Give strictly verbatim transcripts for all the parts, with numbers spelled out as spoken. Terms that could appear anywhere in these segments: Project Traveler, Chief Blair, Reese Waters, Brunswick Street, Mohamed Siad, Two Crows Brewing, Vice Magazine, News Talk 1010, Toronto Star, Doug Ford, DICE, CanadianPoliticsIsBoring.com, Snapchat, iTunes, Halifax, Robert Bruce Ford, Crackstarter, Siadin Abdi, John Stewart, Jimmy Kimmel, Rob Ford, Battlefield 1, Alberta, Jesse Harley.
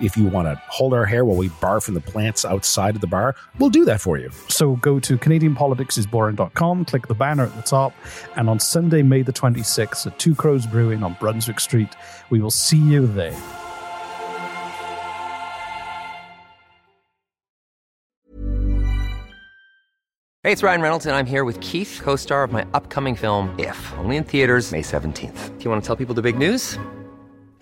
If you want to hold our hair while we barf in the plants outside of the bar, we'll do that for you. So go to Canadian Politics Is Boring dot com, click the banner at the top, and on Sunday, May the twenty-sixth at Two Crows Brewing on Brunswick Street, we will see you there. Hey, it's Ryan Reynolds, and I'm here with Keith, co-star of my upcoming film, If, only in theaters May seventeenth. Do you want to tell people the big news?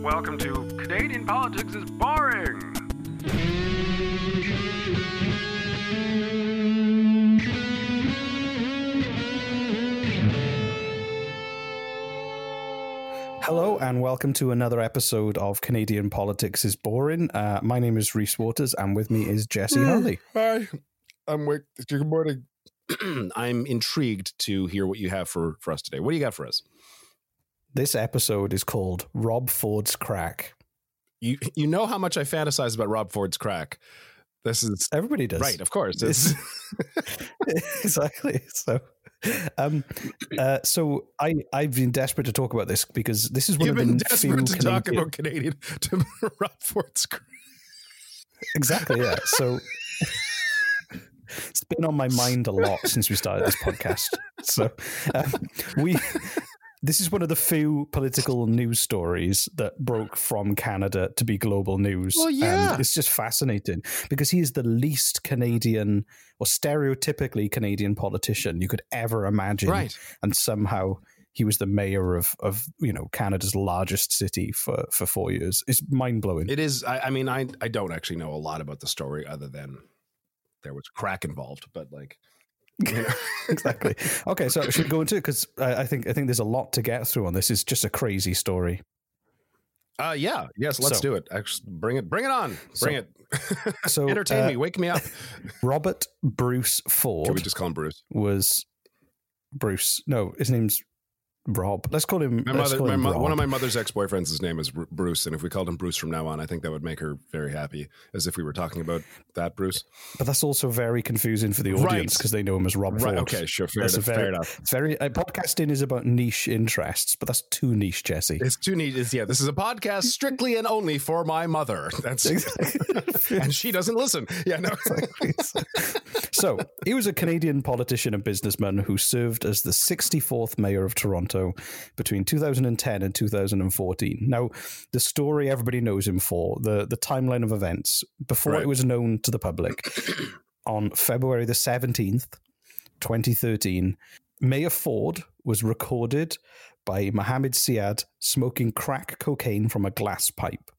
Welcome to Canadian Politics is Boring. Hello and welcome to another episode of Canadian Politics is Boring. Uh, my name is Reese Waters and with me is Jesse Harley. Hi, I'm Wick. Good morning. I'm intrigued to hear what you have for, for us today. What do you got for us? This episode is called Rob Ford's Crack. You you know how much I fantasize about Rob Ford's crack. This is everybody does, right? Of course, it's, exactly. So, um, uh, so I I've been desperate to talk about this because this is one You've of the been desperate to Canadian... talk about Canadian to Rob Ford's crack. Exactly. Yeah. So. It's been on my mind a lot since we started this podcast. So um, we. This is one of the few political news stories that broke from Canada to be global news. Well, yeah. And it's just fascinating because he is the least Canadian or stereotypically Canadian politician you could ever imagine. Right. And somehow he was the mayor of, of you know, Canada's largest city for, for four years. It's mind-blowing. It is. I, I mean, I, I don't actually know a lot about the story other than there was crack involved, but like... Yeah. Exactly. Okay, so should we go into it? Because I, I think I think there's a lot to get through on this. It's just a crazy story. Uh yeah, yes, let's so, do it. Actually, bring it, bring it on, bring so, it. So entertain uh, me, wake me up. Robert Bruce Ford. Can we just call him Bruce? Was Bruce? No, his name's Rob. Let's call him. My mother, call my him mo- one of my mother's ex-boyfriends. His name is Bruce, and if we called him Bruce from now on, I think that would make her very happy, as if we were talking about that Bruce. But that's also very confusing for the audience because right. They know him as Rob right. Ford. Okay, sure, fair, enough, very, fair enough. It's very uh, podcasting is about niche interests, but that's too niche, Jesse. It's too niche. It's, yeah, this is a podcast strictly and only for my mother. That's exactly. And she doesn't listen. Yeah, no. Exactly. So he was a Canadian politician and businessman who served as the sixty-fourth mayor of Toronto between two thousand ten and two thousand fourteen. Now, the story everybody knows him for, the, the timeline of events, before right. It was known to the public, on February the seventeenth, twenty thirteen, Mayor Ford was recorded by Mohamed Siad smoking crack cocaine from a glass pipe.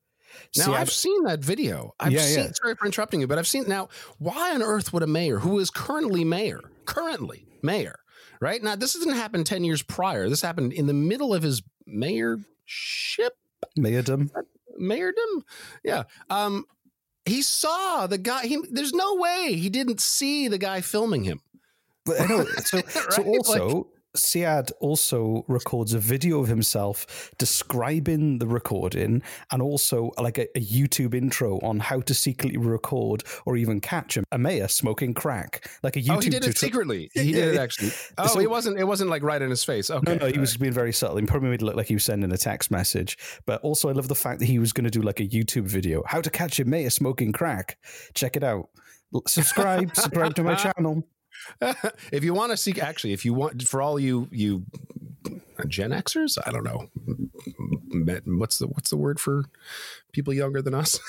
Now, See, I've, I've seen that video. I've yeah, seen, yeah. Sorry for interrupting you, but I've seen now. Why on earth would a mayor who is currently mayor, currently mayor, right now, this didn't happen ten years prior. This happened in the middle of his mayor ship. Mayordom. Mayordom? Yeah. Um, he saw the guy. He, there's no way he didn't see the guy filming him. But I know. So, right? so also, like, Siad also records a video of himself describing the recording and also like a, a YouTube intro on how to secretly record or even catch a mayor smoking crack. Like a YouTube Oh, he did tutorial. It secretly. He did it actually. Oh, so, it wasn't it wasn't like right in his face. Okay. No, no, he was being very subtle. He probably made it look like he was sending a text message. But also I love the fact that he was going to do like a YouTube video. How to catch a mayor smoking crack. Check it out. Subscribe. subscribe to my channel. If you want to seek, actually, if you want, for all you you Gen Xers, I don't know, what's the what's the word for people younger than us?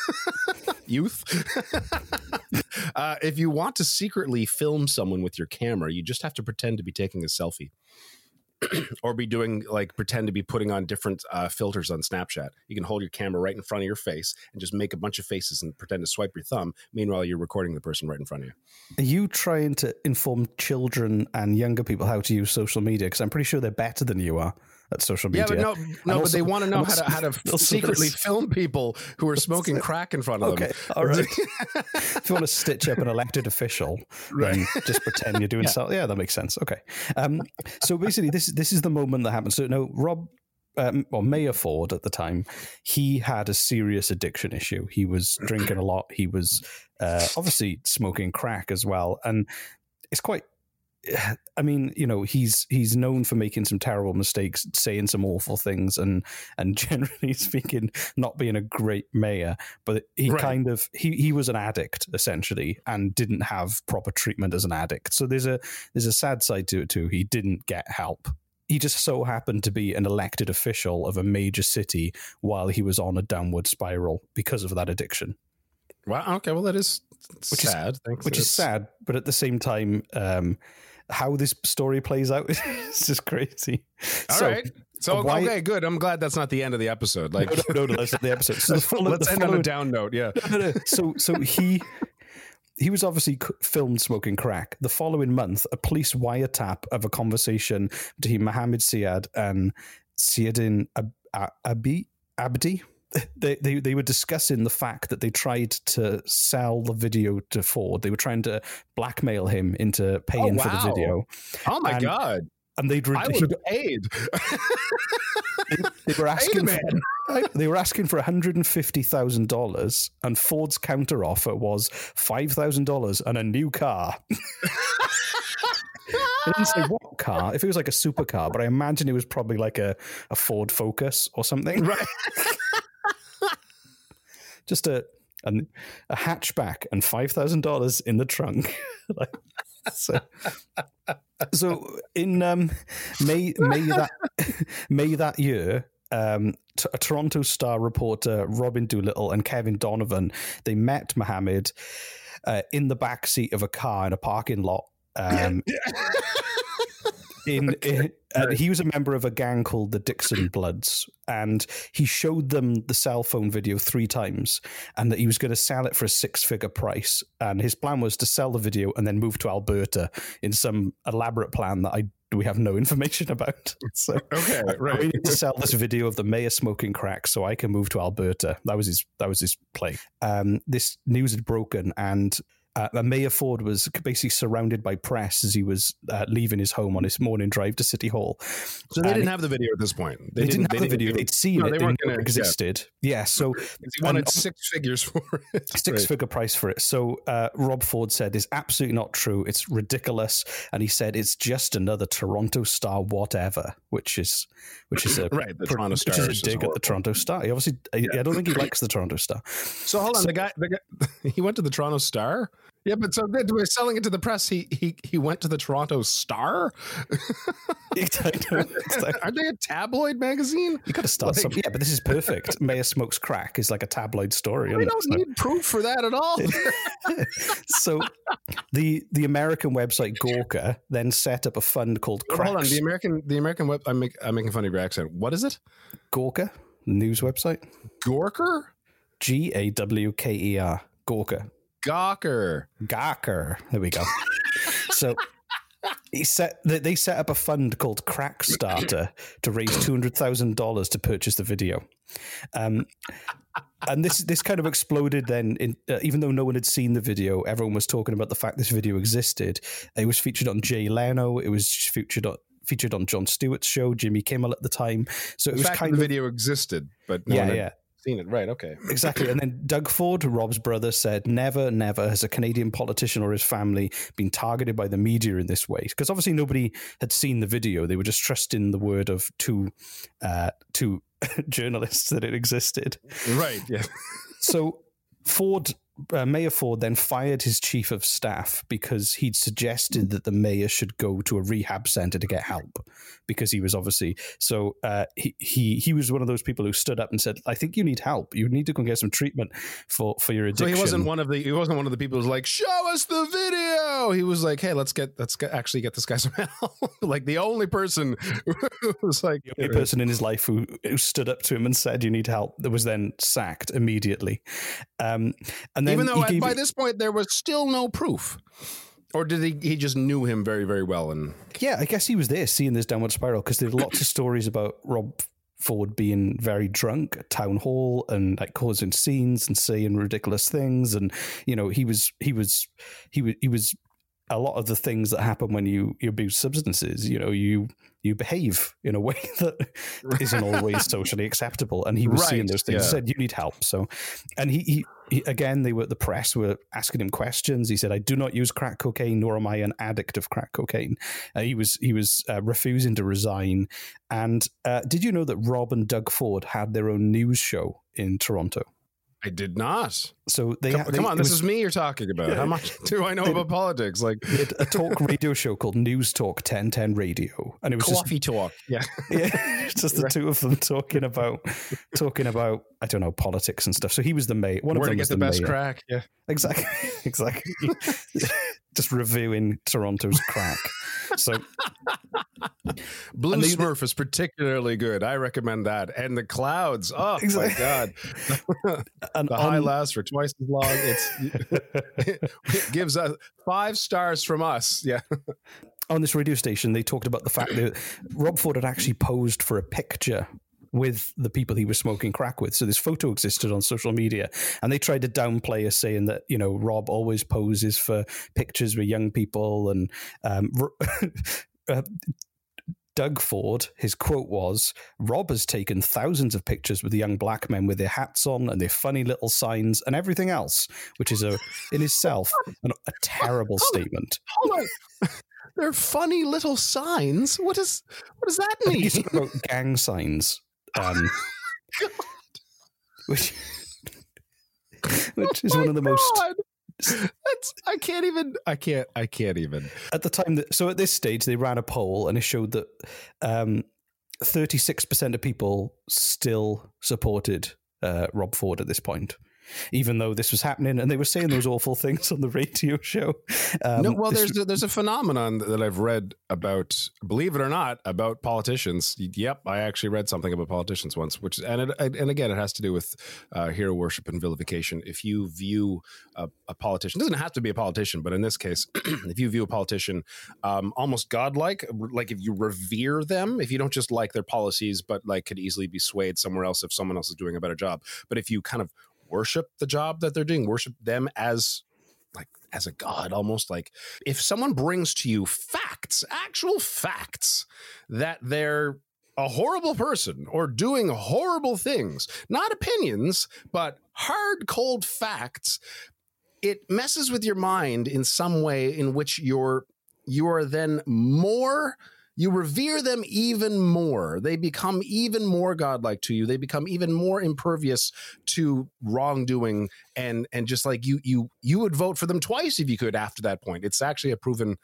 Youth. uh, if you want to secretly film someone with your camera, you just have to pretend to be taking a selfie, or be doing like pretend to be putting on different uh, filters on Snapchat. You can hold your camera right in front of your face and just make a bunch of faces and pretend to swipe your thumb. Meanwhile, you're recording the person right in front of you. Are you trying to inform children and younger people how to use social media? Because I'm pretty sure they're better than you are at social media. Yeah, but no, no also, but they want to know also, how to, how to secretly this. film people who are smoking crack in front of okay, them. All right. If you want to stitch up an elected official, right. just pretend you're doing yeah. something. Yeah, that makes sense. Okay. Um, so basically, this this is the moment that happens. So no, Rob, um, or Mayor Ford at the time, he had a serious addiction issue. He was drinking a lot. He was uh, obviously smoking crack as well. And it's quite... I mean, you know, he's he's known for making some terrible mistakes, saying some awful things, and and generally speaking, not being a great mayor. But he right. kind of he he was an addict essentially, and didn't have proper treatment as an addict. So there's a there's a sad side to it too. He didn't get help. He just so happened to be an elected official of a major city while he was on a downward spiral because of that addiction. Wow. Okay. Well, that is which sad. Is, which is sad, but at the same time. Um, How this story plays out is just crazy. All so, right. So, why, okay, good. I'm glad that's not the end of the episode. Like, no, no, no, that's not the episode. So the follow, let's the end follow, on a down note, yeah. No, no, no. So, so he he was obviously filmed smoking crack. The following month, a police wiretap of a conversation between Mohamed Siad and Siadin Abdi, Abdi. They, they they were discussing the fact that they tried to sell the video to Ford. They were trying to blackmail him into paying oh, wow. for the video. Oh my and, god! And they'd re- I would have paid. they, they were asking hey, for they were asking for one hundred and fifty thousand dollars, and Ford's counter offer was five thousand dollars and a new car. They didn't say what car. If it was like a supercar, but I imagine it was probably like a, a Ford Focus or something, right? Just a, a a hatchback and five thousand dollars in the trunk. like, so, so in um, May May that May that year, um, t- a Toronto Star reporter Robyn Doolittle and Kevin Donovan they met Mohamed uh, in the backseat of a car in a parking lot. Um, In, okay. in, uh, he was a member of a gang called the Dixon Bloods, and he showed them the cell phone video three times, and that he was going to sell it for a six-figure price. And his plan was to sell the video and then move to Alberta in some elaborate plan that I we have no information about. So, okay, right. We need to sell this video of the mayor smoking crack so I can move to Alberta. That was his. That was his play. Um, this news had broken, and. Uh, Mayor Ford was basically surrounded by press as he was uh, leaving his home on his morning drive to City Hall. So they and didn't have the video at this point. They, they didn't, didn't have they the video. They'd seen no, it. They, they weren't knew gonna, it existed. Yeah. yeah so he wanted six figures for it. Six-figure right. price for it. So uh, Rob Ford said, it's absolutely not true. It's ridiculous. And he said, it's just another Toronto Star whatever, which is which is a, right, the Toronto Star which is a dig is at the Toronto Star. He obviously, yeah. I don't think he likes the Toronto Star. So hold on. So, the, guy, the guy, he went to the Toronto Star? Yeah, but so good. We're selling it to the press. He he he went to the Toronto Star. Aren't they a tabloid magazine? You got to start like, something. Yeah, but this is perfect. Mayor smokes crack is like a tabloid story. We don't it? need so. proof for that at all. So the the American website Gawker then set up a fund called. Cracks. Hold on, the American the American web. I'm, make, I'm making fun of your accent. What is it? Gawker news website. Gawker. G A W K E R. Gawker. Gawker. Gawker. There we go. So He set, they set up a fund called Crackstarter to raise two hundred thousand dollars to purchase the video. Um, and this this kind of exploded then, in, uh, even though no one had seen the video, everyone was talking about the fact this video existed. It was featured on Jay Leno. It was featured on, featured on John Stewart's show, Jimmy Kimmel at the time. So it was kind of... The video existed, but no yeah, one had yeah. seen it. Right, okay. Exactly. And then Doug Ford, Rob's brother, said, never, never has a Canadian politician or his family been targeted by the media in this way. Because obviously nobody had seen the video. They were just trusting the word of two... Uh, two journalists that it existed. Right, yeah. So Ford, uh, Mayor Ford then fired his chief of staff because he'd suggested that the mayor should go to a rehab center to get help because he was obviously... So uh, he, he he was one of those people who stood up and said, I think you need help. You need to go and get some treatment for, for your addiction. So he wasn't one of the he wasn't one of the people who was like, show us the video! He was like, hey, let's get let's get, actually get this guy some help. Like the only person who was like... The only person in his life who, who stood up to him and said, you need help, that was then sacked immediately. Um, and then Even though at, by it, this point there was still no proof, or did he? He just knew him very, very well, and yeah, I guess he was there seeing this downward spiral because there's lots of stories about Rob Ford being very drunk at town hall and like causing scenes and saying ridiculous things, and you know he was he was he was he was a lot of the things that happen when you, you abuse substances. You know, you you behave in a way that isn't always socially acceptable, and he was right, seeing those things. Yeah. He said, "You need help." So, and he. he He, again, they were the press were asking him questions. He said, "I do not use crack cocaine, nor am I an addict of crack cocaine." Uh, he was he was uh, refusing to resign. And uh, did you know that Rob and Doug Ford had their own news show in Toronto? I did not. So they come, ha- they, come on. This was, is me you're talking about. Yeah. How much do I know they, about politics? Like a talk radio show called News Talk ten ten Radio, and it was coffee just, talk. Yeah, yeah, just the right. two of them talking about talking about I don't know politics and stuff. So he was the mayor. One Where of them to get was the, the best mayor. Crack. Yeah, exactly, exactly. Just reviewing Toronto's crack. So Blue they, Smurf is particularly good. I recommend that. And the clouds. Oh exactly. My God. And the on, high lasts for twice as long. It's it gives us five stars from us. Yeah. On this radio station, they talked about the fact that Rob Ford had actually posed for a picture with the people he was smoking crack with. So this photo existed on social media, and they tried to downplay us, saying that, you know, Rob always poses for pictures with young people. And um, uh, Doug Ford, his quote was, "Rob has taken thousands of pictures with young black men with their hats on and their funny little signs and everything else," which is a in itself an, a terrible hold statement. On, hold on. They're funny little signs? What, is, what does that mean? He's talking about gang signs. Um, God. Which, which is oh one of the God. most. That's, I can't even. I can't. I can't even. At the time that, so at this stage, they ran a poll, and it showed that um, thirty-six percent of people still supported uh, Rob Ford at this point, even though this was happening, and they were saying those awful things on the radio show. Um, no, well, there's a, there's a phenomenon that I've read about, believe it or not, about politicians. Yep, I actually read something about politicians once, which and it, and again, it has to do with uh, hero worship and vilification. If you view a, a politician, it doesn't have to be a politician, but in this case, if you view a politician um, almost godlike, like if you revere them, if you don't just like their policies, but like could easily be swayed somewhere else if someone else is doing a better job, but if you kind of worship the job that they're doing, worship them as like as a god, almost like if someone brings to you facts, actual facts that they're a horrible person or doing horrible things, not opinions, but hard, cold facts, it messes with your mind in some way in which you're you are then more you revere them even more. They become even more godlike to you. They become even more impervious to wrongdoing, and and just like you you you would vote for them twice if you could after that point. It's actually a proven,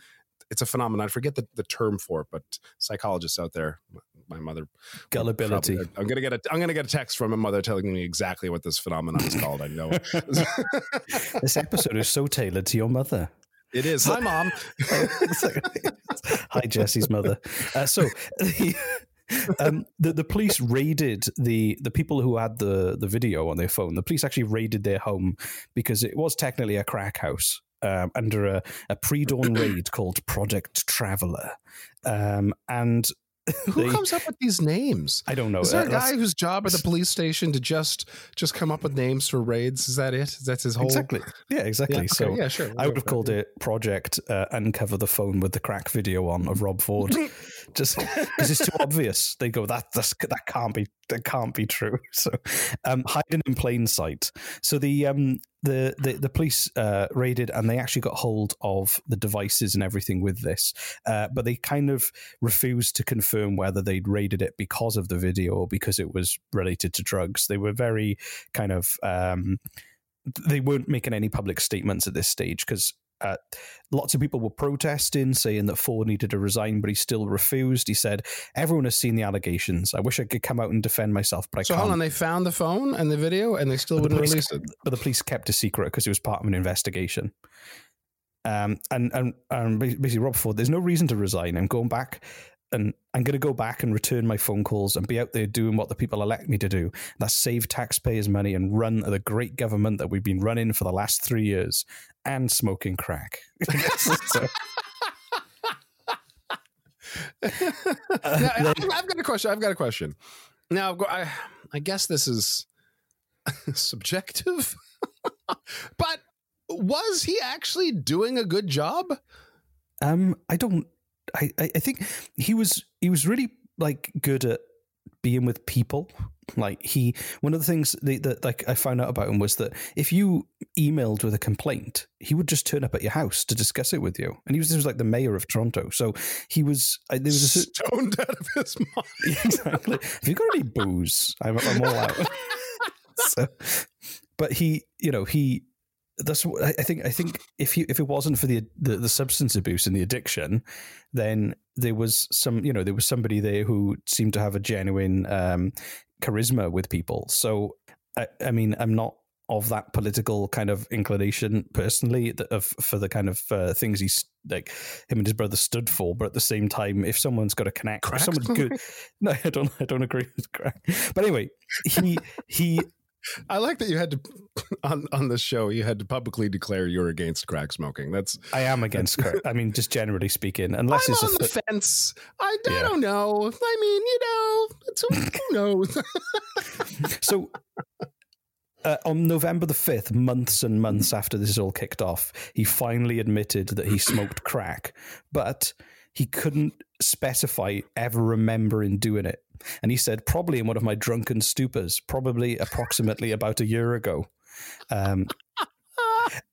it's a phenomenon. I forget the, the term for it, but psychologists out there, my mother, gullibility. Probably, I'm gonna get a I'm gonna get a text from my mother telling me exactly what this phenomenon is called. I know. This episode is so tailored to your mother. It is. Hi, Mom. Hi, Jesse's mother. Uh, so the, um, the the police raided the the people who had the, the video on their phone. The police actually raided their home because it was technically a crack house. um, under a, a pre-dawn raid called Project Traveler. Um, and who they, comes up with these names? I don't know. Is there uh, a guy whose job at the police station to just just come up with names for raids? Is that it? That's his whole... Exactly. Yeah, exactly. Yeah, okay, so yeah, sure. We'll I would have called it Project uh, Uncover the Phone with the Crack Video on of Rob Ford. Just because it's too obvious. They go, that that's, that can't be that can't be true. So um, hiding in plain sight. So the... Um, The, the the police uh, raided, and they actually got hold of the devices and everything with this, uh, but they kind of refused to confirm whether they'd raided it because of the video or because it was related to drugs. They were very kind of um, they weren't making any public statements at this stage because uh, lots of people were protesting, saying that Ford needed to resign, but he still refused. He said, "Everyone has seen the allegations. I wish I could come out and defend myself, but I so can't." So hold on, they found the phone and the video, and they still wouldn't release it. But the police kept it secret because it was part of an investigation. Um, and and and basically, Rob Ford, there's no reason to resign. I'm going back. And I'm going to go back and return my phone calls and be out there doing what the people elect me to do. That's save taxpayers' money and run the great government that we've been running for the last three years and smoking crack. so. now, I've, I've got a question. I've got a question. Now, I, I guess this is subjective, but was he actually doing a good job? Um, I don't. I, I think he was he was really like good at being with people. Like he, one of the things that, that like I found out about him was that if you emailed with a complaint, he would just turn up at your house to discuss it with you. And he was, he was like the mayor of Toronto, so he was there was a, stoned out of his mind. Exactly. Have you got any booze? I'm, I'm all out. so, but he, you know, he. That's what I think. I think if you if it wasn't for the, the the substance abuse and the addiction, then there was some you know there was somebody there who seemed to have a genuine um, charisma with people. So I, I mean, I'm not of that political kind of inclination personally of for the kind of uh, things he's like him and his brother stood for. But at the same time, if someone's got a connect, if someone's good. No, I don't. I don't agree with crack. But anyway, he he. I like that you had to on on this show. You had to publicly declare you're against crack smoking. That's I am against crack. I mean, just generally speaking, unless I'm it's on a the th- fence. I, I yeah. don't know. I mean, you know, it's, who knows? so, uh, on November the fifth, months and months after this all kicked off, he finally admitted that he smoked crack, but he couldn't specify ever remembering doing it. And he said, probably in one of my drunken stupors, probably approximately about a year ago. Um,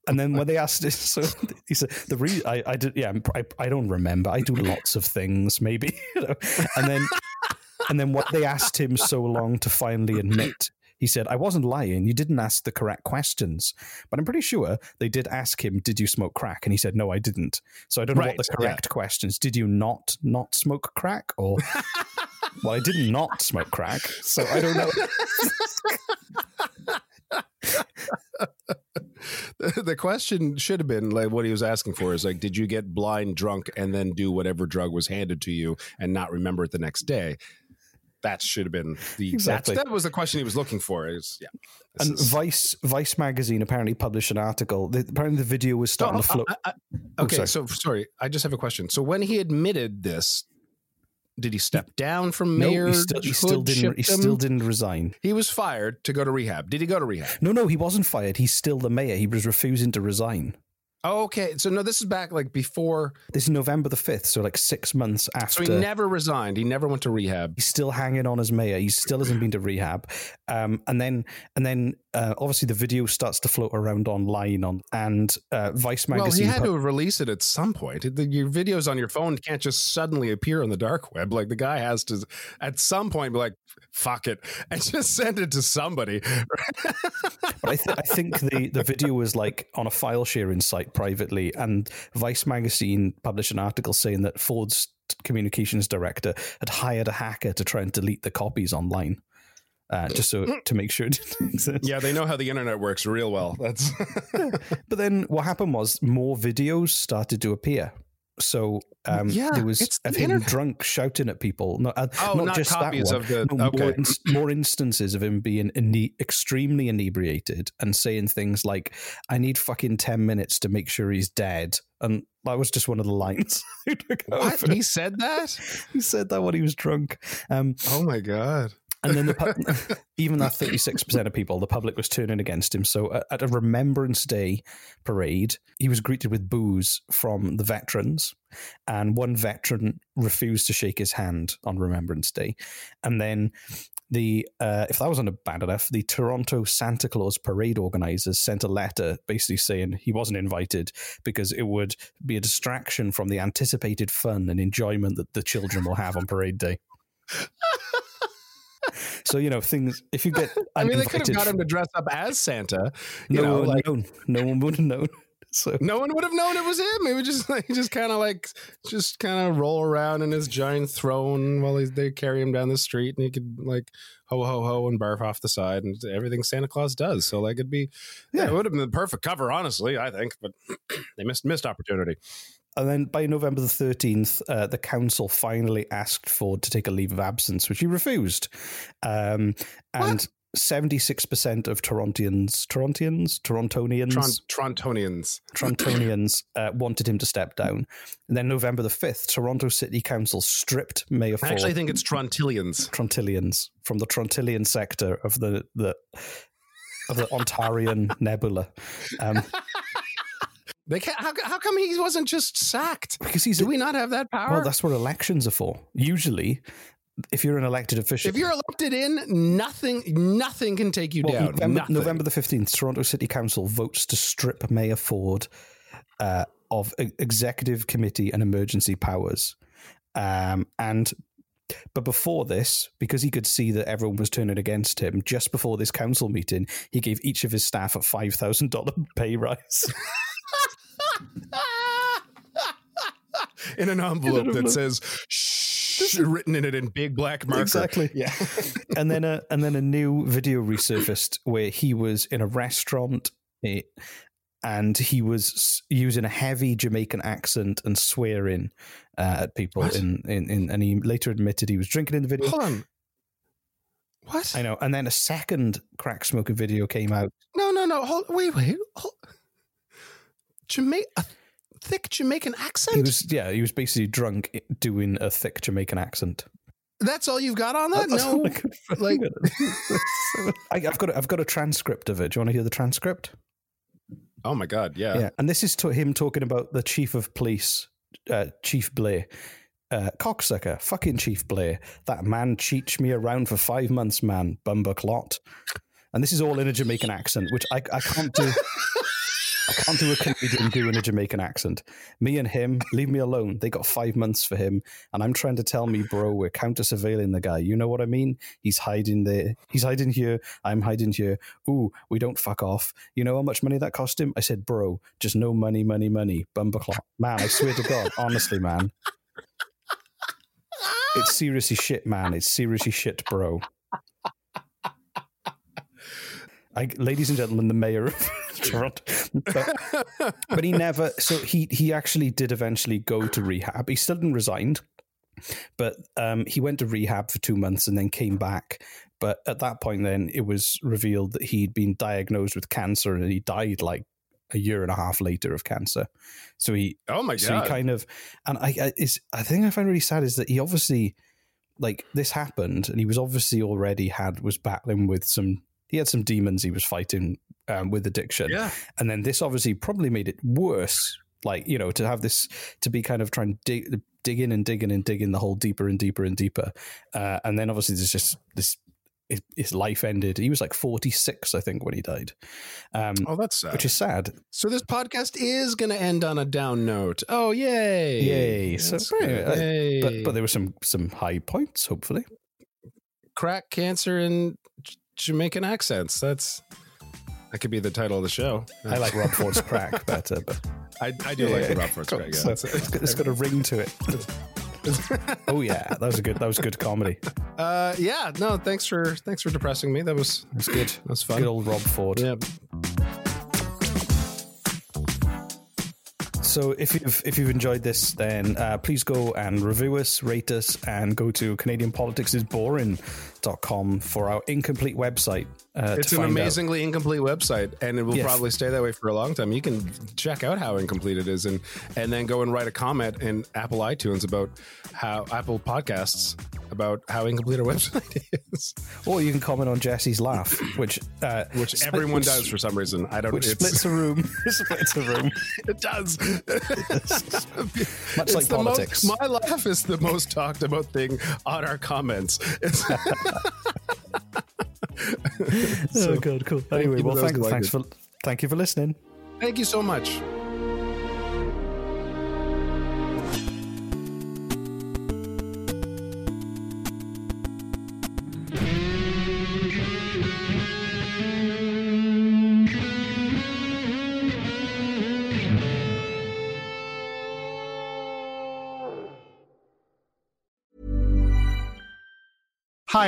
and then when they asked him, so he said, the re- I, I did, yeah, I, I don't remember. I do lots of things, maybe. You know? And then, and then what they asked him so long to finally admit, he said, I wasn't lying. You didn't ask the correct questions, but I'm pretty sure they did ask him, did you smoke crack? And he said, no, I didn't. So I don't right, know what the correct yeah. questions. Did you not, not smoke crack or... Well, I did not smoke crack, so I don't know. the, the question should have been like what he was asking for is like, did you get blind drunk and then do whatever drug was handed to you and not remember it the next day? That should have been the exactly. That was the question he was looking for. Is yeah. And is... Vice Vice Magazine apparently published an article. The, apparently, the video was starting oh, to float. I, I, okay, oh, sorry. so sorry, I just have a question. So when he admitted this. Did he step down from mayor? No, he still, he still didn't. He still didn't resign. He was fired to go to rehab. Did he go to rehab? No, no, he wasn't fired. He's still the mayor. He was refusing to resign. Oh, okay. So no, this is back like before. This is November the fifth, so like six months after. So he never resigned. He never went to rehab. He's still hanging on as mayor. He still hasn't been to rehab. Um, and then, and then, uh, obviously, the video starts to float around online on and uh, Vice Magazine. Well, he had to release it at some point. Your videos on your phone can't just suddenly appear on the dark web. Like the guy has to, at some point, be like, "Fuck it," and just send it to somebody. But I, th- I think the the video was like on a file sharing site. Privately, and Vice Magazine published an article saying that Ford's communications director had hired a hacker to try and delete the copies online, uh, just so to make sure it didn't exist. Yeah, they know how the internet works real well. That's. But then what happened was more videos started to appear So um, yeah, there was a him internet. drunk shouting at people. Not, uh, oh, not, not just copies that one. Of the, no, okay. more, in, more instances of him being ine- extremely inebriated and saying things like, I need fucking ten minutes to make sure he's dead. And that was just one of the lines. What? He said that? He said that when he was drunk. Um, oh, my God. And then the pu- even that thirty-six percent of people, the public was turning against him. So at a Remembrance Day parade, he was greeted with boos from the veterans. And one veteran refused to shake his hand on Remembrance Day. And then the uh, if that wasn't bad enough, the Toronto Santa Claus parade organizers sent a letter basically saying he wasn't invited because it would be a distraction from the anticipated fun and enjoyment that the children will have on parade day. So, you know, things, if you get I mean, they could have got him to dress up as Santa. You no, know, one like, known. no one would have known. So. No one would have known it was him. He would just like, just kind of like, just kind of roll around in his giant throne while he's, they carry him down the street, and he could like ho, ho, ho and barf off the side and everything Santa Claus does. So like it'd be, yeah, yeah it would have been the perfect cover, honestly, I think, but they missed, missed opportunity. And then by November the thirteenth, uh, the council finally asked Ford to take a leave of absence, which he refused. Um, and what? seventy-six percent of Torontonians, Torontonians, Torontonians, Tron- Torontonians, Torontonians uh, wanted him to step down. And then November the fifth, Toronto City Council stripped Mayor Ford. I actually think it's Torontilians. Torontilians, from the Torontilian sector of the, the, of the Ontarian Nebula. Um They can't, how, how come he wasn't just sacked? Because he's, do we not have that power? Well, that's what elections are for. Usually, if you're an elected official... If you're elected in, nothing nothing can take you well, down. November, November the fifteenth, Toronto City Council votes to strip Mayor Ford uh, of executive committee and emergency powers. Um, and... But before this, because he could see that everyone was turning against him, just before this council meeting, he gave each of his staff a five thousand dollars pay rise. In an envelope that says "shh" written in it in big black marker. Exactly. Yeah. And then a and then a new video resurfaced where he was in a restaurant and he was using a heavy Jamaican accent and swearing uh, at people. In, in in and he later admitted he was drinking in the video. Hold on. What? I know. And then a second crack smoking video came out. No, no, no. Hold, wait, wait. Hold. Jama- a thick Jamaican accent? He was, yeah, he was basically drunk doing a thick Jamaican accent. That's all you've got on that? That's no. Like, I, I've got a, I've got a transcript of it. Do you want to hear the transcript? Oh, my God, yeah. yeah. And this is to him talking about the chief of police, uh, Chief Blair. Uh, cocksucker, fucking Chief Blair. That man cheats me around for five months, man, bumba clot. And this is all in a Jamaican accent, which I, I can't do... I can't do a Canadian doing a Jamaican accent. Me and him, leave me alone. They got five months for him. And I'm trying to tell me, bro, we're counter-surveilling the guy. You know what I mean? He's hiding there. He's hiding here. I'm hiding here. Ooh, we don't fuck off. You know how much money that cost him? I said, bro, just no money, money, money. Bumba clock. Man, I swear to God. Honestly, man. It's seriously shit, man. It's seriously shit, bro. I, ladies and gentlemen, the mayor of Toronto. But, but he never, so he, he actually did eventually go to rehab. He still didn't resign, but um, he went to rehab for two months and then came back. But at that point then, it was revealed that he'd been diagnosed with cancer and he died like a year and a half later of cancer. So he, oh my God. So he kind of, and I, I, it's, I think I find really sad is that he obviously, like this happened and he was obviously already had, was battling with some, he had some demons he was fighting um, with addiction. Yeah. And then this obviously probably made it worse. Like, you know, to have this, to be kind of trying to dig, dig in and dig in and dig in the hole deeper and deeper and deeper. Uh, and then obviously there's just this, his life ended. He was like forty-six, I think, when he died. Um, oh, that's sad. Which is sad. So this podcast is going to end on a down note. Oh, yay. Yay. So, anyway, yay. I, but, but there were some, some high points, hopefully. Crack, cancer, and... Jamaican accents. That's that could be the title of the show. I like Rob Ford's crack better, but I, I do yeah, like yeah, Rob Ford's crack. Yeah. So it's, it's, got, it's got a ring to it. Oh yeah, that was a good. That was good comedy. Uh, yeah. No, thanks for thanks for depressing me. That was that was good. That was fun. Good old Rob Ford. Yeah. So if you've if you've enjoyed this, then uh, please go and review us, rate us, and go to Canadian Politics Is Boring dot com for our incomplete website. Uh, it's an amazingly out. incomplete website, and it will yes. probably stay that way for a long time. You can check out how incomplete it is, and and then go and write a comment in Apple iTunes about how Apple Podcasts about how incomplete our website is. Or you can comment on Jesse's laugh, which uh, which split, everyone which, does for some reason. I don't. Which it's, splits a room. splits a room. It does. Much it's like politics. Most, my laugh is the most talked about thing on our comments. It's so, oh good, cool. Anyway, well, thank, like thanks it. for thank you for listening. Thank you so much. Hi,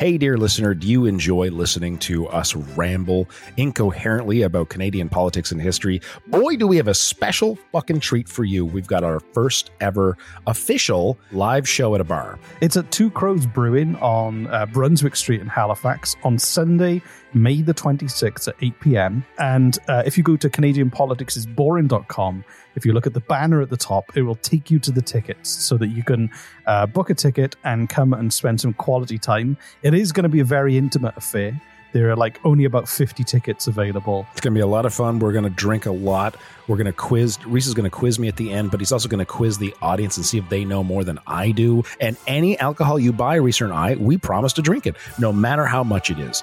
Hey, dear listener, do you enjoy listening to us ramble incoherently about Canadian politics and history? Boy, do we have a special fucking treat for you. We've got our first ever official live show at a bar. It's at Two Crows Brewing on uh, Brunswick Street in Halifax on Sunday, May the twenty-sixth at eight p.m. And uh, if you go to Canadian Politics Is Boring dot com, if you look at the banner at the top, it will take you to the tickets so that you can uh, book a ticket and come and spend some quality time. It is going to be a very intimate affair. There are like only about fifty tickets available. It's going to be a lot of fun. We're going to drink a lot. We're going to quiz. Reese is going to quiz me at the end, but he's also going to quiz the audience and see if they know more than I do. And any alcohol you buy, Reese and I, we promise to drink it, no matter how much it is.